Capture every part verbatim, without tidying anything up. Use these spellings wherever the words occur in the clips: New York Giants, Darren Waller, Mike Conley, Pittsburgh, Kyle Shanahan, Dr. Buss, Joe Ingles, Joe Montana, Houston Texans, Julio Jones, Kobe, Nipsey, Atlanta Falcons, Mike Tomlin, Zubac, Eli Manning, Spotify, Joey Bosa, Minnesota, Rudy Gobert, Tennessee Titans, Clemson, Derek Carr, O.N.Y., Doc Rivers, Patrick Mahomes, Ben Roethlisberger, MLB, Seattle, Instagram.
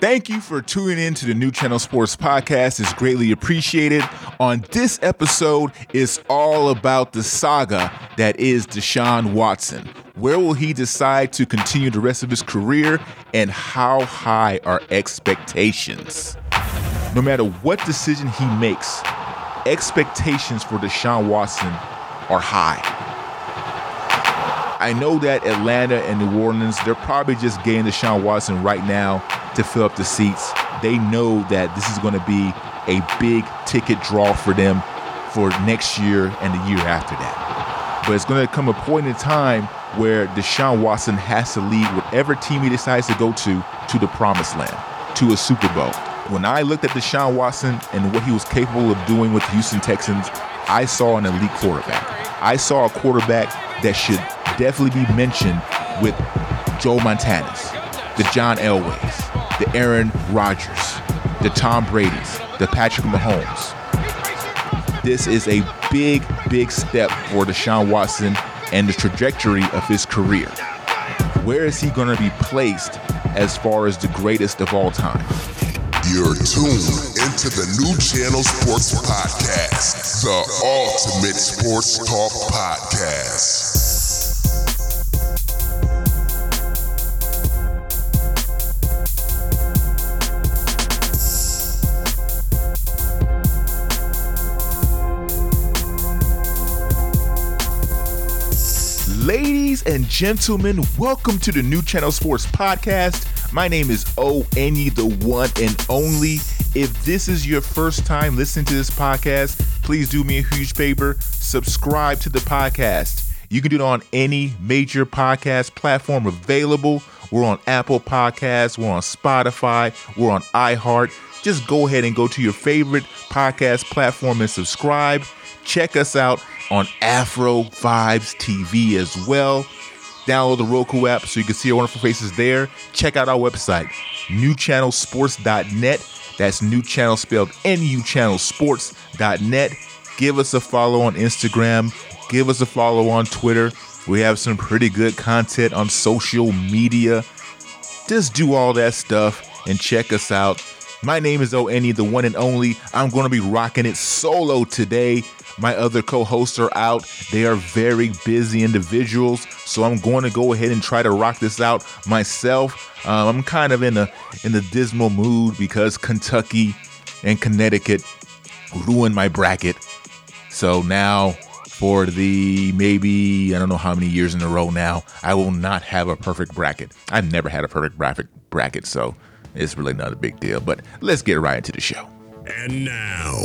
Thank you for tuning in to the New Channel Sports Podcast. It's greatly appreciated. On this episode, it's all about the saga that is Deshaun Watson. Where will he decide to continue the rest of his career, and how high are expectations? No matter what decision he makes, expectations for Deshaun Watson are high. I know that Atlanta and New Orleans, they're probably just getting Deshaun Watson right now to fill up the seats. They know that this is going to be a big ticket draw for them for next year and the year after that. But it's going to come a point in time where Deshaun Watson has to lead whatever team he decides to go to, to the promised land, to a Super Bowl. When I looked at Deshaun Watson and what he was capable of doing with the Houston Texans, I saw an elite quarterback. I saw a quarterback that should definitely be mentioned with Joe Montana's, the John Elway's, the Aaron Rodgers, the Tom Brady's, the Patrick Mahomes. This is a big, big step for Deshaun Watson and the trajectory of his career. Where is he going to be placed as far as the greatest of all time? You're tuned into the New Channel Sports Podcast, the ultimate sports talk podcast. Ladies and gentlemen, welcome to the New Channel Sports Podcast. My name is O N Y, the one and only. If this is your first time listening to this podcast, please do me a huge favor. Subscribe to the podcast. You can do it on any major podcast platform available. We're on Apple Podcasts. We're on Spotify. We're on iHeart. Just go ahead and go to your favorite podcast platform and subscribe. Check us out on Afro Vibes T V as well. Download the Roku app so you can see our wonderful faces there. Check out our website, new channel sports dot net. That's new channel spelled N U channel sports dot net. Give us a follow on Instagram. Give us a follow on Twitter. We have some pretty good content on social media. Just do all that stuff and check us out. My name is O N Y, the one and only. I'm going to be rocking it solo today. My other co-hosts are out. They are very busy individuals, so I'm going to go ahead and try to rock this out myself. Um, I'm kind of in a in the dismal mood because Kentucky and Connecticut ruined my bracket. So now for the maybe, I don't know how many years in a row now, I will not have a perfect bracket. I've never had a perfect bracket, so it's really not a big deal, but let's get right into the show. And now,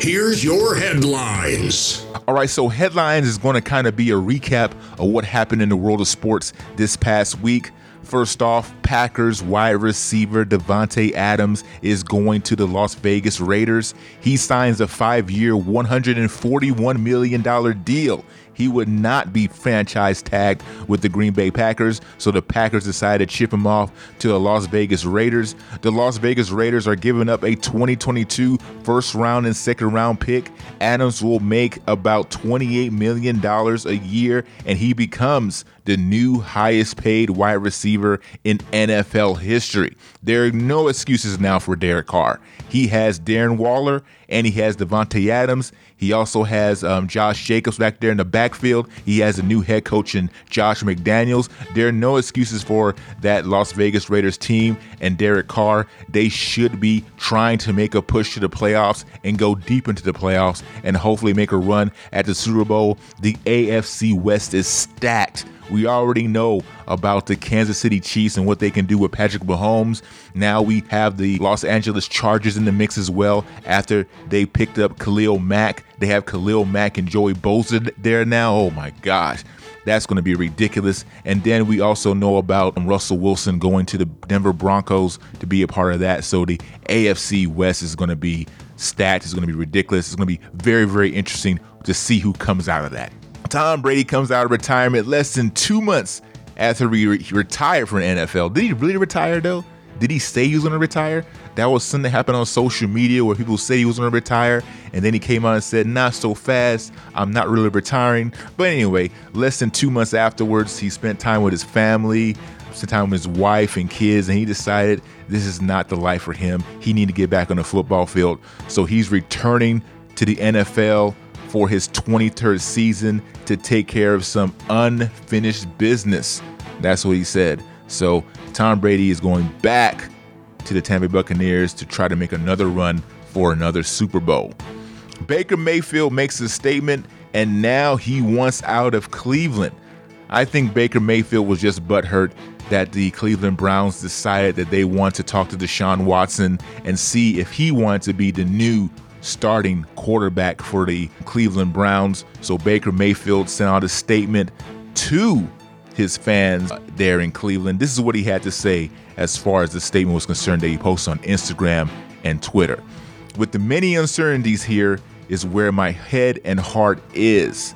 here's your headlines. All right, so headlines is going to kind of be a recap of what happened in the world of sports this past week. First off, Packers wide receiver Davante Adams is going to the Las Vegas Raiders. He signs a five-year, one hundred forty-one million dollars deal. He would not be franchise tagged with the Green Bay Packers, so the Packers decided to ship him off to the Las Vegas Raiders. The Las Vegas Raiders are giving up a twenty twenty-two first round and second round pick. Adams will make about twenty-eight million dollars a year, and he becomes the new highest paid wide receiver in N F L history. There are no excuses now for Derek Carr. He has Darren Waller and he has Davante Adams. He also has um, Josh Jacobs back there in the backfield. He has a new head coach in Josh McDaniels. There are no excuses for that Las Vegas Raiders team and Derek Carr. They should be trying to make a push to the playoffs and go deep into the playoffs and hopefully make a run at the Super Bowl. The A F C West is stacked. We already know about the Kansas City Chiefs and what they can do with Patrick Mahomes. Now we have the Los Angeles Chargers in the mix as well after they picked up Khalil Mack. They have Khalil Mack and Joey Bosa there now. Oh my gosh, that's going to be ridiculous. And then we also know about Russell Wilson going to the Denver Broncos to be a part of that. So the A F C West is going to be stacked. It's going to be ridiculous. It's going to be very, very interesting to see who comes out of that. Tom Brady comes out of retirement less than two months after he, re- he retired from the N F L. Did he really retire, though? Did he say he was going to retire? That was something that happened on social media where people said he was going to retire, and then he came out and said, not so fast, I'm not really retiring. But anyway, less than two months afterwards, he spent time with his family, spent time with his wife and kids, and he decided this is not the life for him. He needed to get back on the football field. So he's returning to the N F L for his twenty-third season to take care of some unfinished business. That's what he said. So Tom Brady is going back to the Tampa Bay Buccaneers to try to make another run for another Super Bowl. Baker Mayfield makes a statement, and now he wants out of Cleveland. I think Baker Mayfield was just butthurt that the Cleveland Browns decided that they want to talk to Deshaun Watson and see if he wanted to be the new starting quarterback for the Cleveland Browns. So Baker Mayfield sent out a statement to his fans there in Cleveland. This is what he had to say as far as the statement was concerned that he posts on Instagram and Twitter. With the many uncertainties, here is where my head and heart is.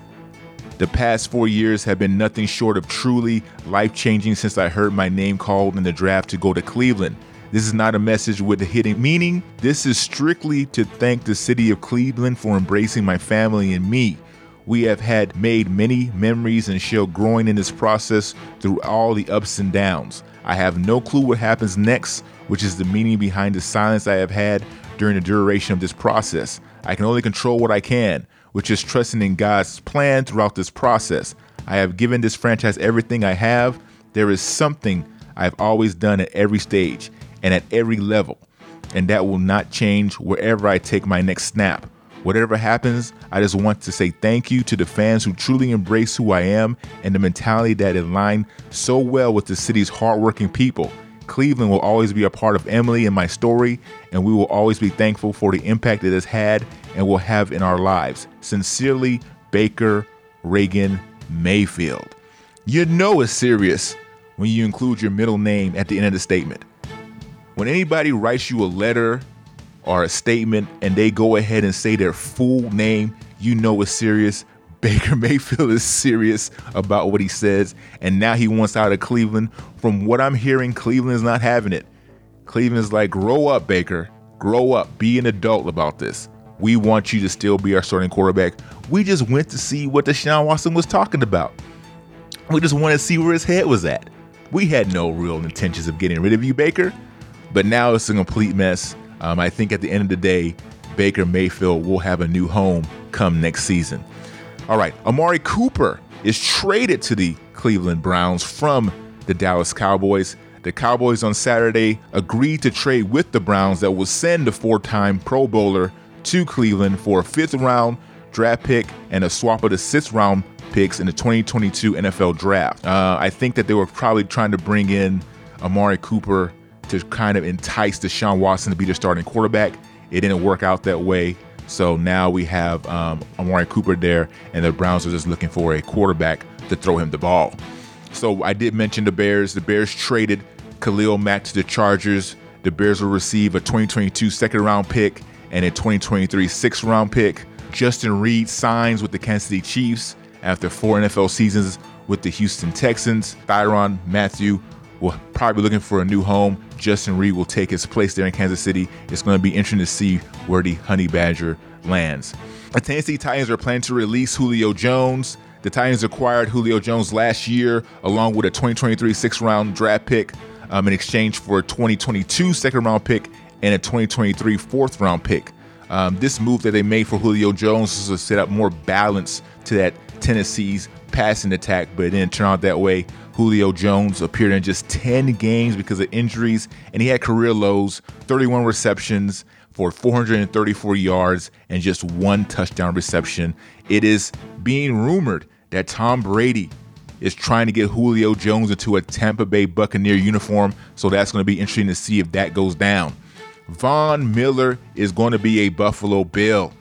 The past four years have been nothing short of truly life-changing since I heard my name called in the draft to go to Cleveland. This is not a message with a hidden meaning. This is strictly to thank the city of Cleveland for embracing my family and me. We have had made many memories and shall growing in this process through all the ups and downs. I have no clue what happens next, which is the meaning behind the silence I have had during the duration of this process. I can only control what I can, which is trusting in God's plan throughout this process. I have given this franchise everything I have. There is something I've always done at every stage and at every level, and that will not change wherever I take my next snap. Whatever happens, I just want to say thank you to the fans who truly embrace who I am and the mentality that aligned so well with the city's hardworking people. Cleveland will always be a part of Emily and my story, and we will always be thankful for the impact it has had and will have in our lives. Sincerely, Baker Reagan Mayfield. You know it's serious when you include your middle name at the end of the statement. When anybody writes you a letter or a statement and they go ahead and say their full name, you know it's serious. Baker Mayfield is serious about what he says, and now he wants out of Cleveland. From what I'm hearing, Cleveland is not having it. Cleveland is like, grow up, Baker. Grow up. Be an adult about this. We want you to still be our starting quarterback. We just went to see what Deshaun Watson was talking about. We just wanted to see where his head was at. We had no real intentions of getting rid of you, Baker. But now it's a complete mess. Um, I think at the end of the day, Baker Mayfield will have a new home come next season. All right, Amari Cooper is traded to the Cleveland Browns from the Dallas Cowboys. The Cowboys on Saturday agreed to trade with the Browns that will send the four-time Pro Bowler to Cleveland for a fifth-round draft pick and a swap of the sixth-round picks in the twenty twenty-two N F L Draft. Uh, I think that they were probably trying to bring in Amari Cooper to kind of entice Deshaun Watson to be their starting quarterback. It didn't work out that way. So now we have um, Amari Cooper there, and the Browns are just looking for a quarterback to throw him the ball. So I did mention the Bears. The Bears traded Khalil Mack to the Chargers. The Bears will receive a twenty twenty-two second-round pick and a twenty twenty-three sixth-round pick. Justin Reid signs with the Kansas City Chiefs after four N F L seasons with the Houston Texans. Tyrann Mathieu will probably be looking for a new home. Justin Reid will take his place there in Kansas City. It's going to be interesting to see where the Honey Badger lands. The Tennessee Titans are planning to release Julio Jones. The Titans acquired Julio Jones last year along with a twenty twenty-three sixth-round draft pick um, in exchange for a twenty twenty-two second-round pick and a twenty twenty-three fourth-round pick. Um, this move that they made for Julio Jones is to set up more balance to that Tennessee's passing attack, but it didn't turn out that way. Julio Jones appeared in just ten games because of injuries, and he had career lows, thirty-one receptions for four hundred thirty-four yards and just one touchdown reception. It is being rumored that Tom Brady is trying to get Julio Jones into a Tampa Bay Buccaneer uniform, so that's going to be interesting to see if that goes down. Von Miller is going to be a Buffalo Bill.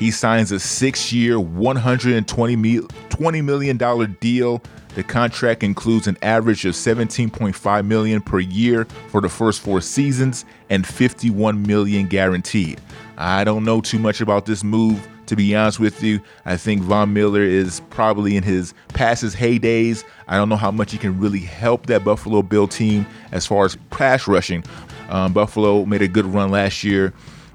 He signs a six-year, one hundred twenty million dollars deal. The contract includes an average of seventeen point five million dollars per year for the first four seasons and fifty-one million dollars guaranteed. I don't know too much about this move, to be honest with you. I think Von Miller is probably in his past his heydays. I don't know how much he can really help that Buffalo Bill team as far as pass rushing. Um, Buffalo made a good run last year.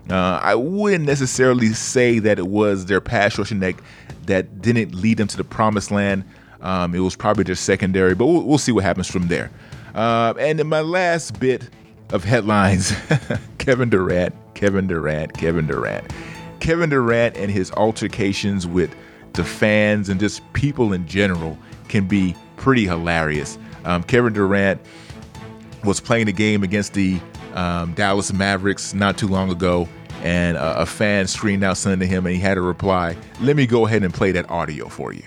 Uh, I wouldn't necessarily say that it was their pass rushing that, that didn't lead them to the promised land. Um, it was probably their secondary, but we'll, we'll see what happens from there. Uh, and in my last bit of headlines, Kevin Durant, Kevin Durant, Kevin Durant. Kevin Durant and his altercations with the fans and just people in general can be pretty hilarious. Um, Kevin Durant was playing the game against the Um, Dallas Mavericks not too long ago, and uh, a fan screamed out something to him, and he had a reply. Let me go ahead and play that audio for you.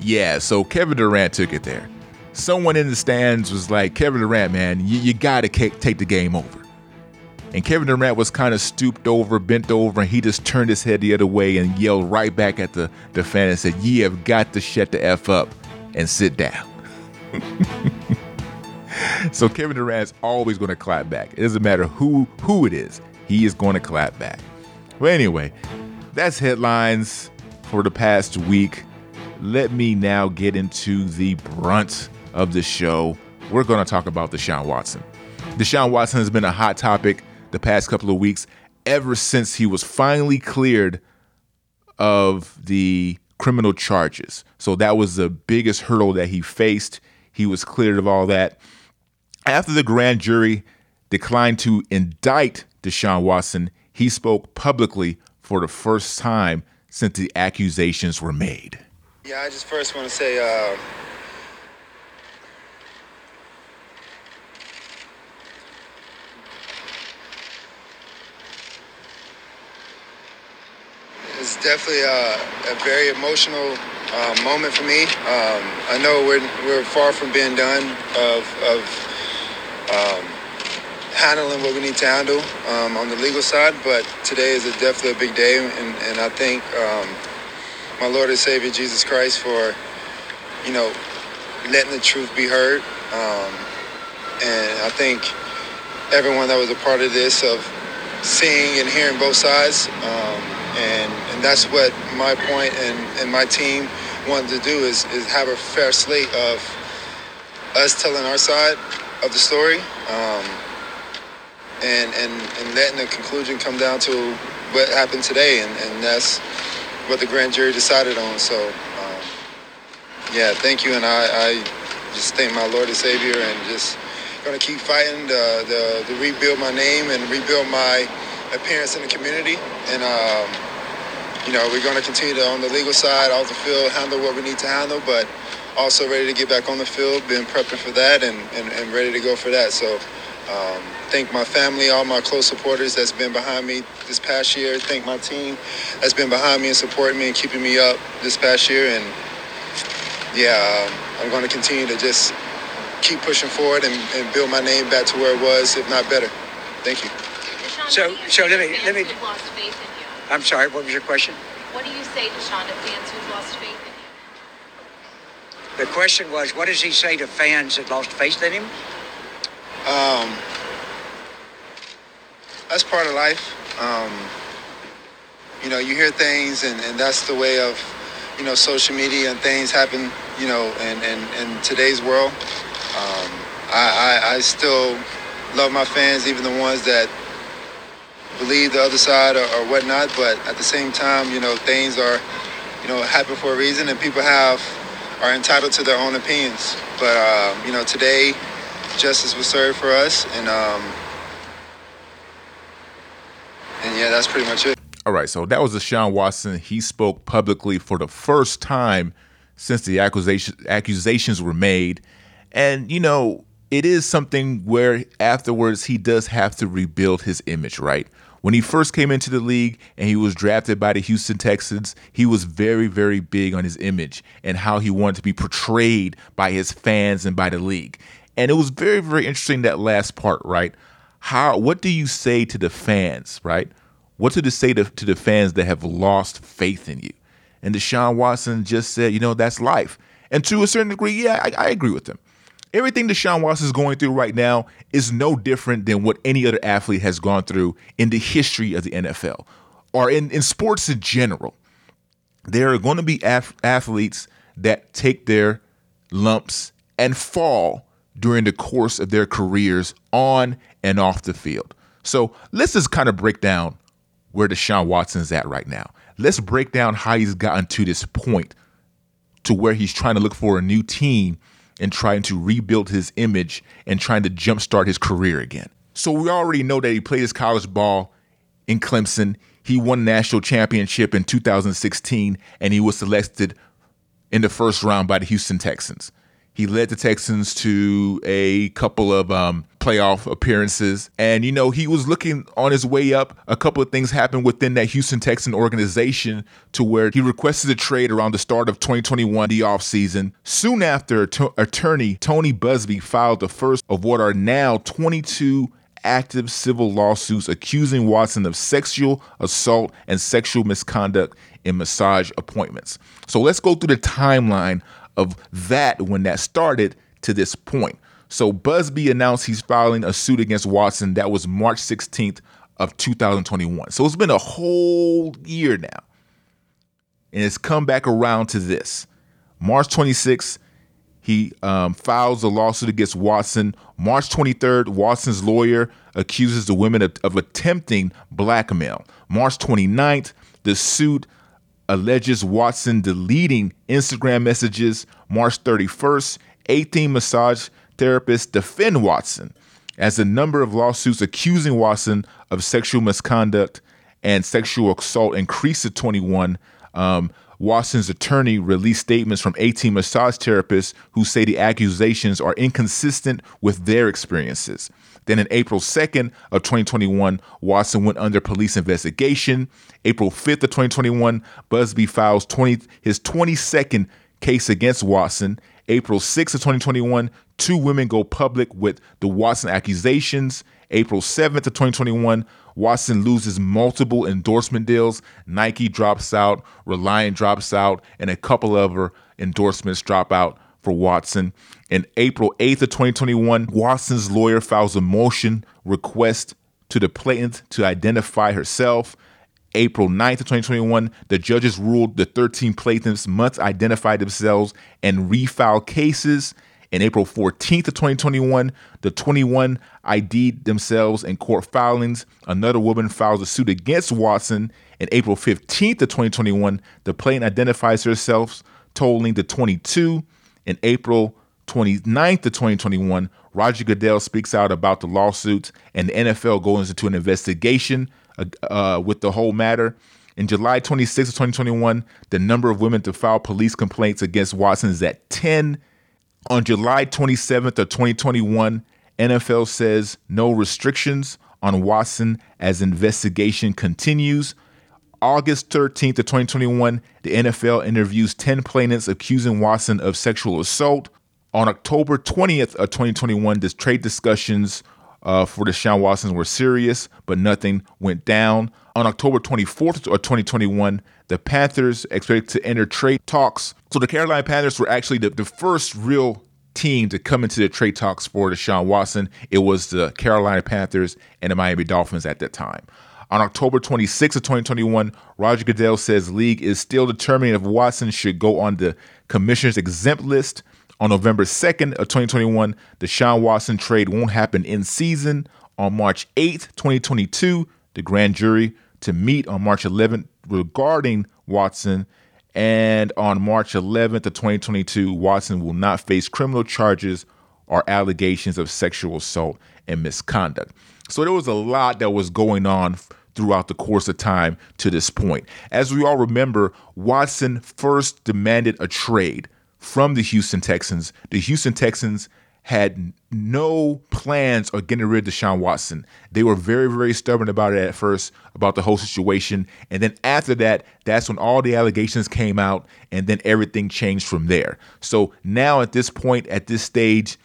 Yeah, so Kevin Durant took it there. Someone in the stands was like, Kevin Durant, man, you, you got to take the game over. And Kevin Durant was kind of stooped over, bent over, and he just turned his head the other way and yelled right back at the, the fan and said, you have got to shut the F up and sit down. So Kevin Durant's always going to clap back. It doesn't matter who who it is. He is going to clap back. Well, anyway, that's headlines for the past week. Let me now get into the brunt of the show. We're going to talk about Deshaun Watson. Deshaun Watson has been a hot topic the past couple of weeks ever since he was finally cleared of the criminal charges. So that was the biggest hurdle that he faced. He was cleared of all that. After the grand jury declined to indict Deshaun Watson, he spoke publicly for the first time since the accusations were made. Yeah, I just first want to say, uh, it's definitely uh, a very emotional uh, moment for me. Um, I know we're we're far from being done of, of um, handling what we need to handle um, on the legal side, but today is a definitely a big day, and, and I thank um, my Lord and Savior Jesus Christ for, you know, letting the truth be heard. Um, and I thank everyone that was a part of this, of seeing and hearing both sides. Um, And, and that's what my point and, and my team wanted to do is, is have a fair slate of us telling our side of the story um, and, and, and letting the conclusion come down to what happened today. And, and that's what the grand jury decided on. So, um, yeah, thank you. And I, I just thank my Lord and Savior and just going to keep fighting to, to, to rebuild my name and rebuild my appearance in the community, and um, you know, we're going to continue to, on the legal side, off the field, handle what we need to handle, but also ready to get back on the field, been prepping for that, and, and, and ready to go for that. So um, thank my family, all my close supporters that's been behind me this past year. Thank my team that's been behind me and supporting me and keeping me up this past year. And yeah, um, I'm going to continue to just keep pushing forward and, and build my name back to where it was, if not better. Thank you. So, so let me, let me, I'm sorry, what was your question? What do you say, Deshaun, to fans who've lost faith in him? The question was, what does he say to fans that lost faith in him? Um, that's part of life. Um, you know, you hear things, and, and that's the way of, you know, social media and things happen, you know, in, in, in today's world. Um, I, I, I still love my fans, even the ones that believe the other side or, or whatnot, but at the same time, you know, things are, you know, happen for a reason, and people have are entitled to their own opinions. But um, you know, today justice was served for us, and um, and yeah, that's pretty much it. All right, so that was Deshaun Watson. He spoke publicly for the first time since the accusation accusations were made, and you know, it is something where afterwards he does have to rebuild his image, right? When he first came into the league and he was drafted by the Houston Texans, he was very, very big on his image and how he wanted to be portrayed by his fans and by the league. And it was very, very interesting, that last part, right? How, what do you say to the fans, right? What do they say to, to the fans that have lost faith in you? And Deshaun Watson just said, you know, that's life. And to a certain degree, yeah, I, I agree with him. Everything Deshaun Watson is going through right now is no different than what any other athlete has gone through in the history of the N F L or in, in sports in general. There are going to be af- athletes that take their lumps and fall during the course of their careers on and off the field. So let's just kind of break down where Deshaun Watson's at right now. Let's break down how he's gotten to this point to where he's trying to look for a new team and trying to rebuild his image and trying to jumpstart his career again. So we already know that he played his college ball in Clemson. He won a national championship in two thousand sixteen, and he was selected in the first round by the Houston Texans. He led the Texans to a couple of um, playoff appearances. And, you know, he was looking on his way up. A couple of things happened within that Houston Texan organization to where he requested a trade around the start of twenty twenty-one, the offseason. Soon after, t- attorney Tony Busby filed the first of what are now twenty-two active civil lawsuits accusing Watson of sexual assault and sexual misconduct in massage appointments. So let's go through the timeline of that when that started to this point. So Busby announced he's filing a suit against Watson. That was March sixteenth of two thousand twenty-one. So it's been a whole year now. And it's come back around to this. March twenty-sixth, he um, files a lawsuit against Watson. March twenty-third, Watson's lawyer accuses the women of, of attempting blackmail. March twenty-ninth, the suit alleges Watson deleting Instagram messages. March thirty-first, eighteen massage therapists defend Watson as a number of lawsuits accusing Watson of sexual misconduct and sexual assault increased to twenty-one. Um, Watson's attorney released statements from eighteen massage therapists who say the accusations are inconsistent with their experiences. Then in April second of twenty twenty-one, Watson went under police investigation. April fifth of twenty twenty-one, Busby files twenty, his twenty-second case against Watson. April sixth of twenty twenty-one, two women go public with the Watson accusations. April seventh of twenty twenty-one, Watson loses multiple endorsement deals. Nike drops out, Reliant drops out, and a couple other endorsements drop out for Watson. In April eighth of twenty twenty-one, Watson's lawyer files a motion request to the plaintiff to identify herself. April ninth of twenty twenty-one, the judges ruled the thirteen plaintiffs must identify themselves and refile cases. In April fourteenth of twenty twenty-one, the twenty-one ID'd themselves in court filings. Another woman files a suit against Watson. In April fifteenth of twenty twenty-one, the plaintiff identifies herself, totaling the twenty-two. In April twenty-ninth of twenty twenty-one, Roger Goodell speaks out about the lawsuits, and the N F L goes into an investigation uh, with the whole matter. In July twenty-sixth of twenty twenty-one, the number of women to file police complaints against Watson is at ten. On July twenty-seventh of twenty twenty-one, N F L says no restrictions on Watson as investigation continues. August thirteenth of twenty twenty-one, the N F L interviews ten plaintiffs accusing Watson of sexual assault. On October twentieth of twenty twenty-one, the trade discussions uh, for Deshaun Watson were serious, but nothing went down. On October twenty-fourth of twenty twenty-one, the Panthers expected to enter trade talks. So the Carolina Panthers were actually the, the first real team to come into the trade talks for Deshaun Watson. It was the Carolina Panthers and the Miami Dolphins at that time. On October twenty-sixth of twenty twenty-one, Roger Goodell says league is still determining if Watson should go on the commissioner's exempt list. On November second of twenty twenty-one, the Deshaun Watson trade won't happen in season. On March eighth, twenty twenty-two, the grand jury to meet on March eleventh regarding Watson. And on March eleventh of twenty twenty-two, Watson will not face criminal charges or allegations of sexual assault and misconduct. So there was a lot that was going on throughout the course of time to this point. As we all remember, Watson first demanded a trade from the Houston Texans. The Houston Texans had no plans of getting rid of Deshaun Watson. They were very, very stubborn about it at first, about the whole situation. And then after that, that's when all the allegations came out, and then everything changed from there. So now at this point, at this stage,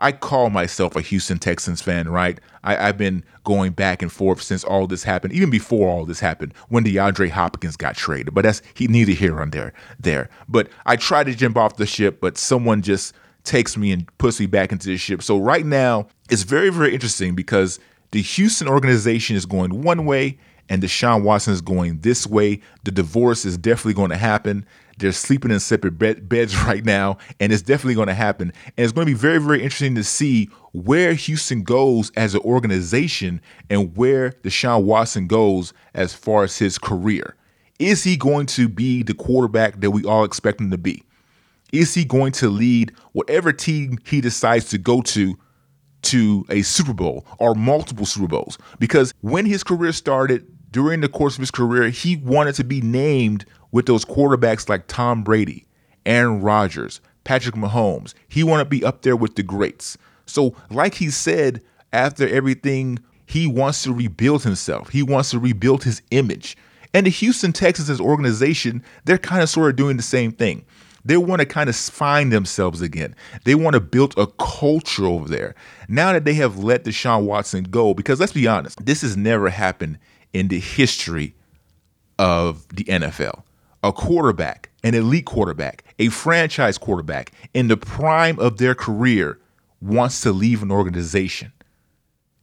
I call myself a Houston Texans fan, right? I, I've been going back and forth since all this happened, even before all this happened, when DeAndre Hopkins got traded. But that's he neither here nor there. There. But I tried to jump off the ship, but someone just takes me and puts me back into the ship. So right now, it's very, very interesting because the Houston organization is going one way and Deshaun Watson is going this way. The divorce is definitely going to happen. They're sleeping in separate bed- beds right now, and it's definitely going to happen. And it's going to be very, very interesting to see where Houston goes as an organization and where Deshaun Watson goes as far as his career. Is he going to be the quarterback that we all expect him to be? Is he going to lead whatever team he decides to go to to a Super Bowl or multiple Super Bowls? Because when his career started, during the course of his career, he wanted to be named with those quarterbacks like Tom Brady, Aaron Rodgers, Patrick Mahomes. He wanted to be up there with the greats. So like he said, after everything, he wants to rebuild himself. He wants to rebuild his image. And the Houston Texans organization, they're kind of sort of doing the same thing. They want to kind of find themselves again. They want to build a culture over there. Now that they have let Deshaun Watson go, because let's be honest, this has never happened in the history of the N F L. A quarterback, an elite quarterback, a franchise quarterback in the prime of their career wants to leave an organization,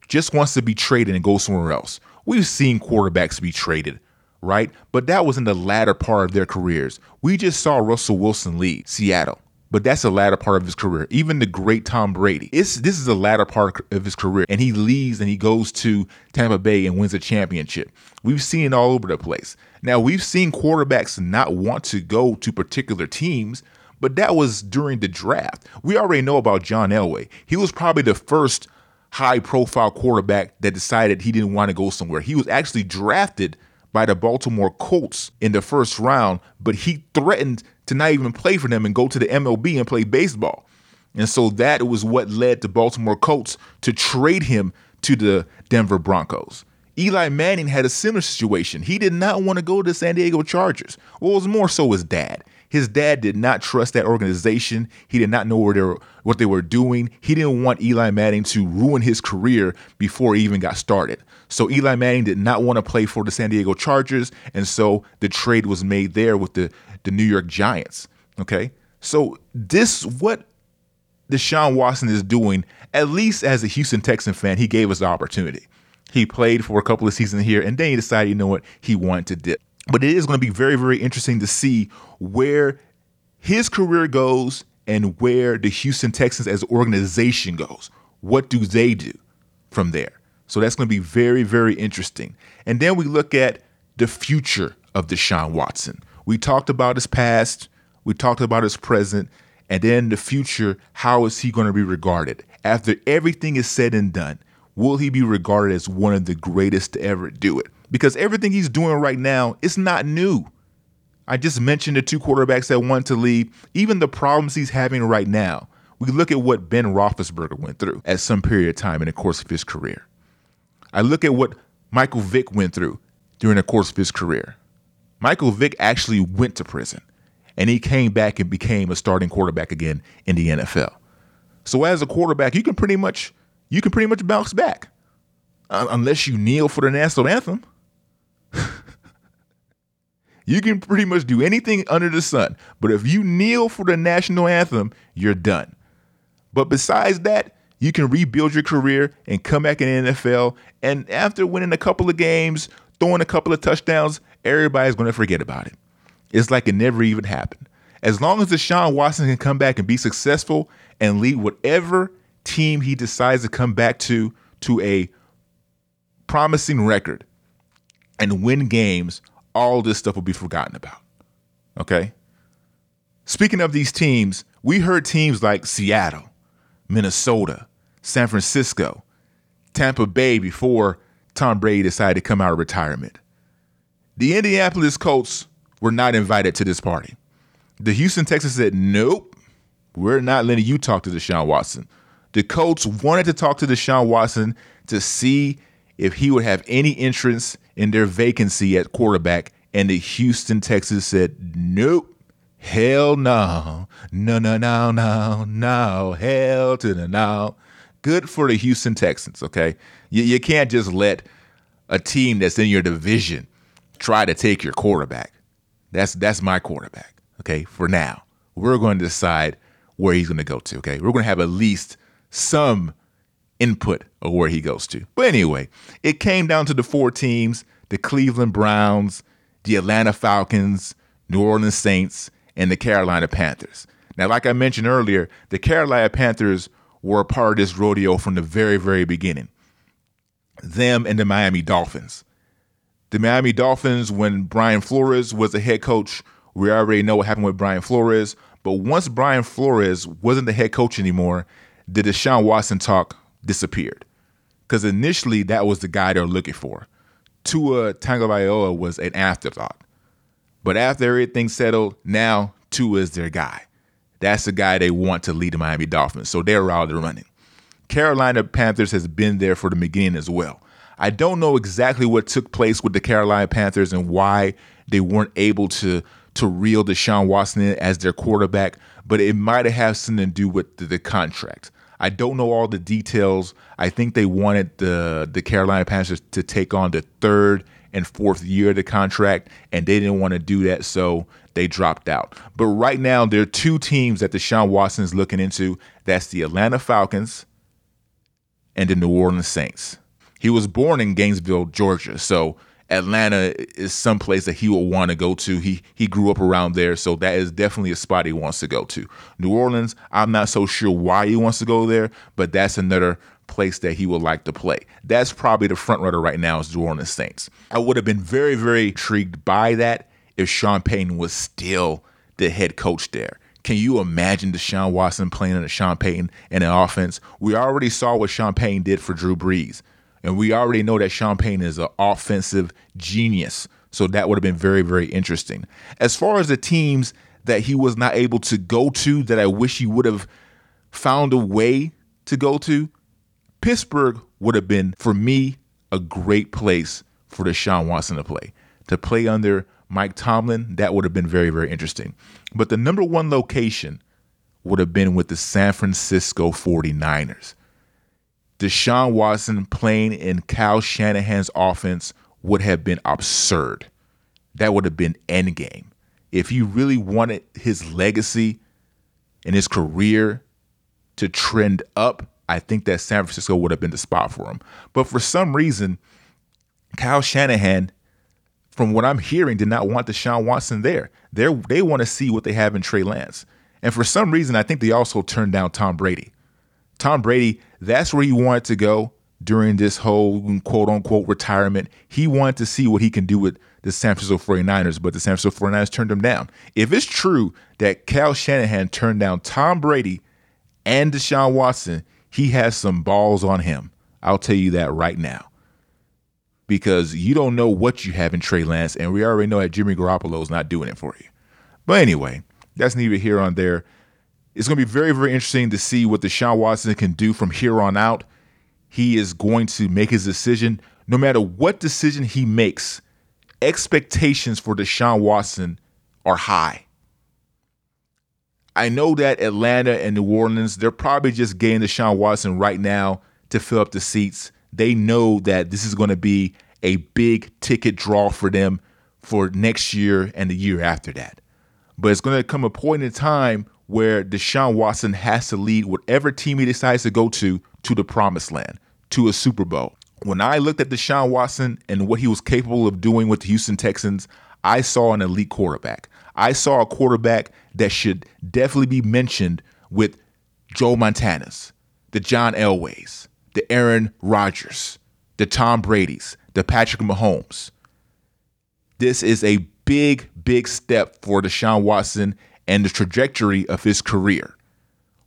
just wants to be traded and go somewhere else. We've seen quarterbacks be traded, right? But that was in the latter part of their careers. We just saw Russell Wilson leave Seattle, but that's the latter part of his career. Even the great Tom Brady, it's, this is the latter part of his career, and he leaves and he goes to Tampa Bay and wins a championship. We've seen it all over the place. Now, we've seen quarterbacks not want to go to particular teams, but that was during the draft. We already know about John Elway. He was probably the first high-profile quarterback that decided he didn't want to go somewhere. He was actually drafted by the Baltimore Colts in the first round, but he threatened to not even play for them and go to the M L B and play baseball. And so that was what led the Baltimore Colts to trade him to the Denver Broncos. Eli Manning had a similar situation. He did not want to go to the San Diego Chargers. Well, it was more so his dad. His dad did not trust that organization. He did not know where they were, what they were doing. He didn't want Eli Manning to ruin his career before he even got started. So Eli Manning did not want to play for the San Diego Chargers, and so the trade was made there with the, the New York Giants. Okay, so this what Deshaun Watson is doing, at least as a Houston Texan fan, he gave us the opportunity. He played for a couple of seasons here, and then he decided, you know what, he wanted to dip. But it is going to be very, very interesting to see where his career goes and where the Houston Texans as an organization goes. What do they do from there? So that's going to be very, very interesting. And then we look at the future of Deshaun Watson. We talked about his past. We talked about his present. And then the future, how is he going to be regarded? After everything is said and done, will he be regarded as one of the greatest to ever do it? Because everything he's doing right now is not new. I just mentioned the two quarterbacks that want to leave. Even the problems he's having right now. We look at what Ben Roethlisberger went through at some period of time in the course of his career. I look at what Michael Vick went through during the course of his career. Michael Vick actually went to prison, and he came back and became a starting quarterback again in the N F L. So as a quarterback, you can pretty much you can pretty much bounce back, uh, unless you kneel for the national anthem. You can pretty much do anything under the sun, but if you kneel for the national anthem, you're done. But besides that, you can rebuild your career and come back in the N F L, and after winning a couple of games, throwing a couple of touchdowns, everybody's going to forget about it. It's like it never even happened. As long as Deshaun Watson can come back and be successful and lead whatever team he decides to come back to to a promising record and win games, all this stuff will be forgotten about. Okay? Speaking of these teams, we heard teams like Seattle, Minnesota, San Francisco, Tampa Bay before Tom Brady decided to come out of retirement. The Indianapolis Colts were not invited to this party. The Houston Texans said, nope, we're not letting you talk to Deshaun Watson. The Colts wanted to talk to Deshaun Watson to see if he would have any interest in their vacancy at quarterback, and the Houston Texans said, nope, Hell no. No, no, no, no, no. Hell to the no. Good for the Houston Texans, okay? You, you can't just let a team that's in your division try to take your quarterback. That's that's my quarterback, okay, for now. We're going to decide where he's going to go to, okay? We're going to have at least some input of where he goes to. But anyway, it came down to the four teams, the Cleveland Browns, the Atlanta Falcons, New Orleans Saints, and the Carolina Panthers. Now, like I mentioned earlier, the Carolina Panthers were a part of this rodeo from the very, very beginning. Them and the Miami Dolphins. The Miami Dolphins, when Brian Flores was the head coach, we already know what happened with Brian Flores. But once Brian Flores wasn't the head coach anymore, the Deshaun Watson talk disappeared. Because initially, that was the guy they were looking for. Tua Tagovailoa was an afterthought. But after everything settled, now Tua is their guy. That's the guy they want to lead the Miami Dolphins. So they're out there running. Carolina Panthers has been there for the beginning as well. I don't know exactly what took place with the Carolina Panthers and why they weren't able to, to reel Deshaun Watson in as their quarterback, but it might have something to do with the, the contract. I don't know all the details. I think they wanted the, the Carolina Panthers to take on the third and fourth year of the contract, and they didn't want to do that, so they dropped out. But right now, there are two teams that Deshaun Watson is looking into. That's the Atlanta Falcons and the New Orleans Saints. He was born in Gainesville, Georgia, so Atlanta is someplace that he will want to go to. He he grew up around there, so that is definitely a spot he wants to go to. New Orleans, I'm not so sure why he wants to go there, but that's another place that he would like to play. That's probably the front runner right now is New Orleans Saints. I would have been very, very intrigued by that if Sean Payton was still the head coach there. Can you imagine Deshaun Watson playing under Sean Payton in an offense? We already saw what Sean Payton did for Drew Brees. And we already know that Sean Payton is an offensive genius. So that would have been very, very interesting. As far as the teams that he was not able to go to that I wish he would have found a way to go to, Pittsburgh would have been, for me, a great place for Deshaun Watson to play. To play under Mike Tomlin, that would have been very, very interesting. But the number one location would have been with the San Francisco forty-niners. Deshaun Watson playing in Kyle Shanahan's offense would have been absurd. That would have been endgame. If he really wanted his legacy and his career to trend up, I think that San Francisco would have been the spot for him. But for some reason, Kyle Shanahan, from what I'm hearing, did not want Deshaun Watson there. They're, they want to see what they have in Trey Lance. And for some reason, I think they also turned down Tom Brady. Tom Brady, that's where he wanted to go during this whole quote-unquote retirement. He wanted to see what he can do with the San Francisco forty-niners, but the San Francisco forty-niners turned him down. If it's true that Kyle Shanahan turned down Tom Brady and Deshaun Watson, he has some balls on him. I'll tell you that right now. Because you don't know what you have in Trey Lance, and we already know that Jimmy Garoppolo is not doing it for you. But anyway, that's neither here nor there. It's going to be very, very interesting to see what Deshaun Watson can do from here on out. He is going to make his decision. No matter what decision he makes, expectations for Deshaun Watson are high. I know that Atlanta and New Orleans, they're probably just getting Deshaun Watson right now to fill up the seats. They know that this is going to be a big ticket draw for them for next year and the year after that. But it's going to come a point in time where Deshaun Watson has to lead whatever team he decides to go to, to the promised land, to a Super Bowl. When I looked at Deshaun Watson and what he was capable of doing with the Houston Texans, I saw an elite quarterback. I saw a quarterback that should definitely be mentioned with Joe Montana's, the John Elway's, the Aaron Rodgers, the Tom Brady's, the Patrick Mahomes. This is a big, big step for Deshaun Watson and the trajectory of his career.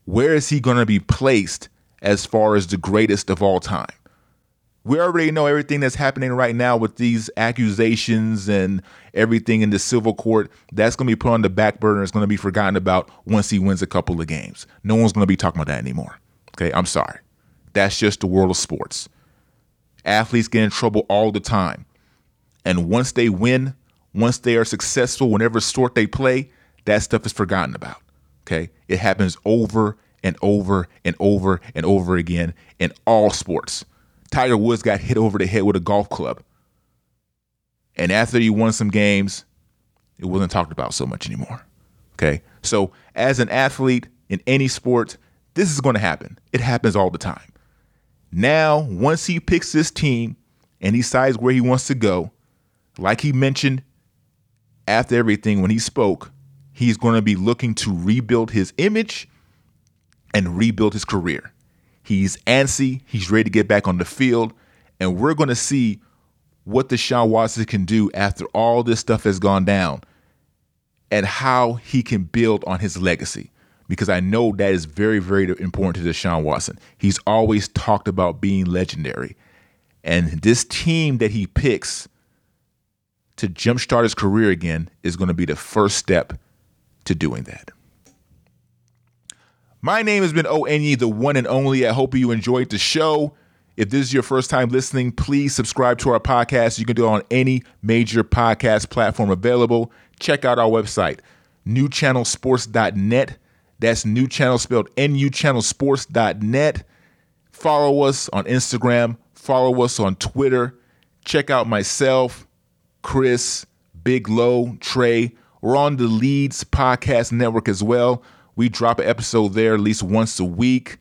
Where is he going to be placed as far as the greatest of all time? We already know everything that's happening right now with these accusations and everything in the civil court. That's going to be put on the back burner. It's going to be forgotten about once he wins a couple of games. No one's going to be talking about that anymore. Okay, I'm sorry. That's just the world of sports. Athletes get in trouble all the time. And once they win, once they are successful, whenever sport they play, that stuff is forgotten about. Okay, it happens over and over and over and over again in all sports. Tiger Woods got hit over the head with a golf club, and after he won some games, it wasn't talked about so much anymore. Okay, so as an athlete in any sport, this is going to happen. It happens all the time. Now, once he picks his team and he decides where he wants to go, like he mentioned after everything when he spoke, he's going to be looking to rebuild his image and rebuild his career. He's antsy. He's ready to get back on the field. And we're going to see what Deshaun Watson can do after all this stuff has gone down and how he can build on his legacy. Because I know that is very, very important to Deshaun Watson. He's always talked about being legendary. And this team that he picks to jumpstart his career again is going to be the first step to doing that. My name has been O N Y, the one and only. I hope you enjoyed the show. If this is your first time listening, please subscribe to our podcast. You can do it on any major podcast platform available. Check out our website, new channel sports dot net. That's New Channel spelled N U channel sports dot net. Follow us on Instagram. Follow us on Twitter. Check out myself, Chris, Big Low, Trey. We're on the Leeds Podcast Network as well. We drop an episode there at least once a week.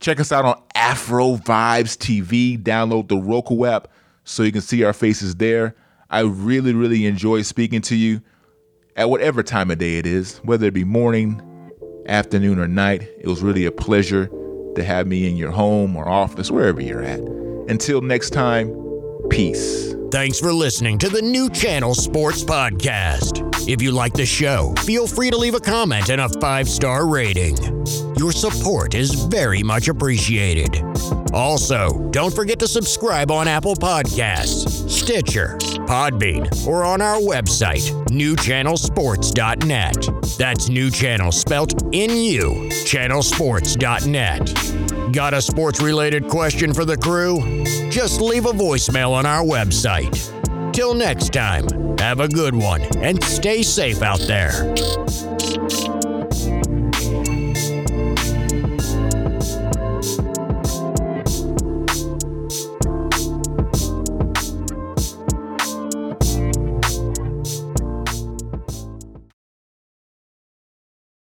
Check us out on Afro Vibes T V. Download the Roku app so you can see our faces there. I really, really enjoy speaking to you at whatever time of day it is, whether it be morning, afternoon, or night. It was really a pleasure to have me in your home or office, wherever you're at. Until next time, peace. Thanks for listening to the New Channel Sports Podcast. If you like the show, feel free to leave a comment and a five-star rating. Your support is very much appreciated. Also, don't forget to subscribe on Apple Podcasts, Stitcher, Podbean, or on our website, new channel sports dot net. That's New Channel spelt N U, channel sports dot net. Got a sports-related question for the crew? Just leave a voicemail on our website. Till next time, have a good one and stay safe out there.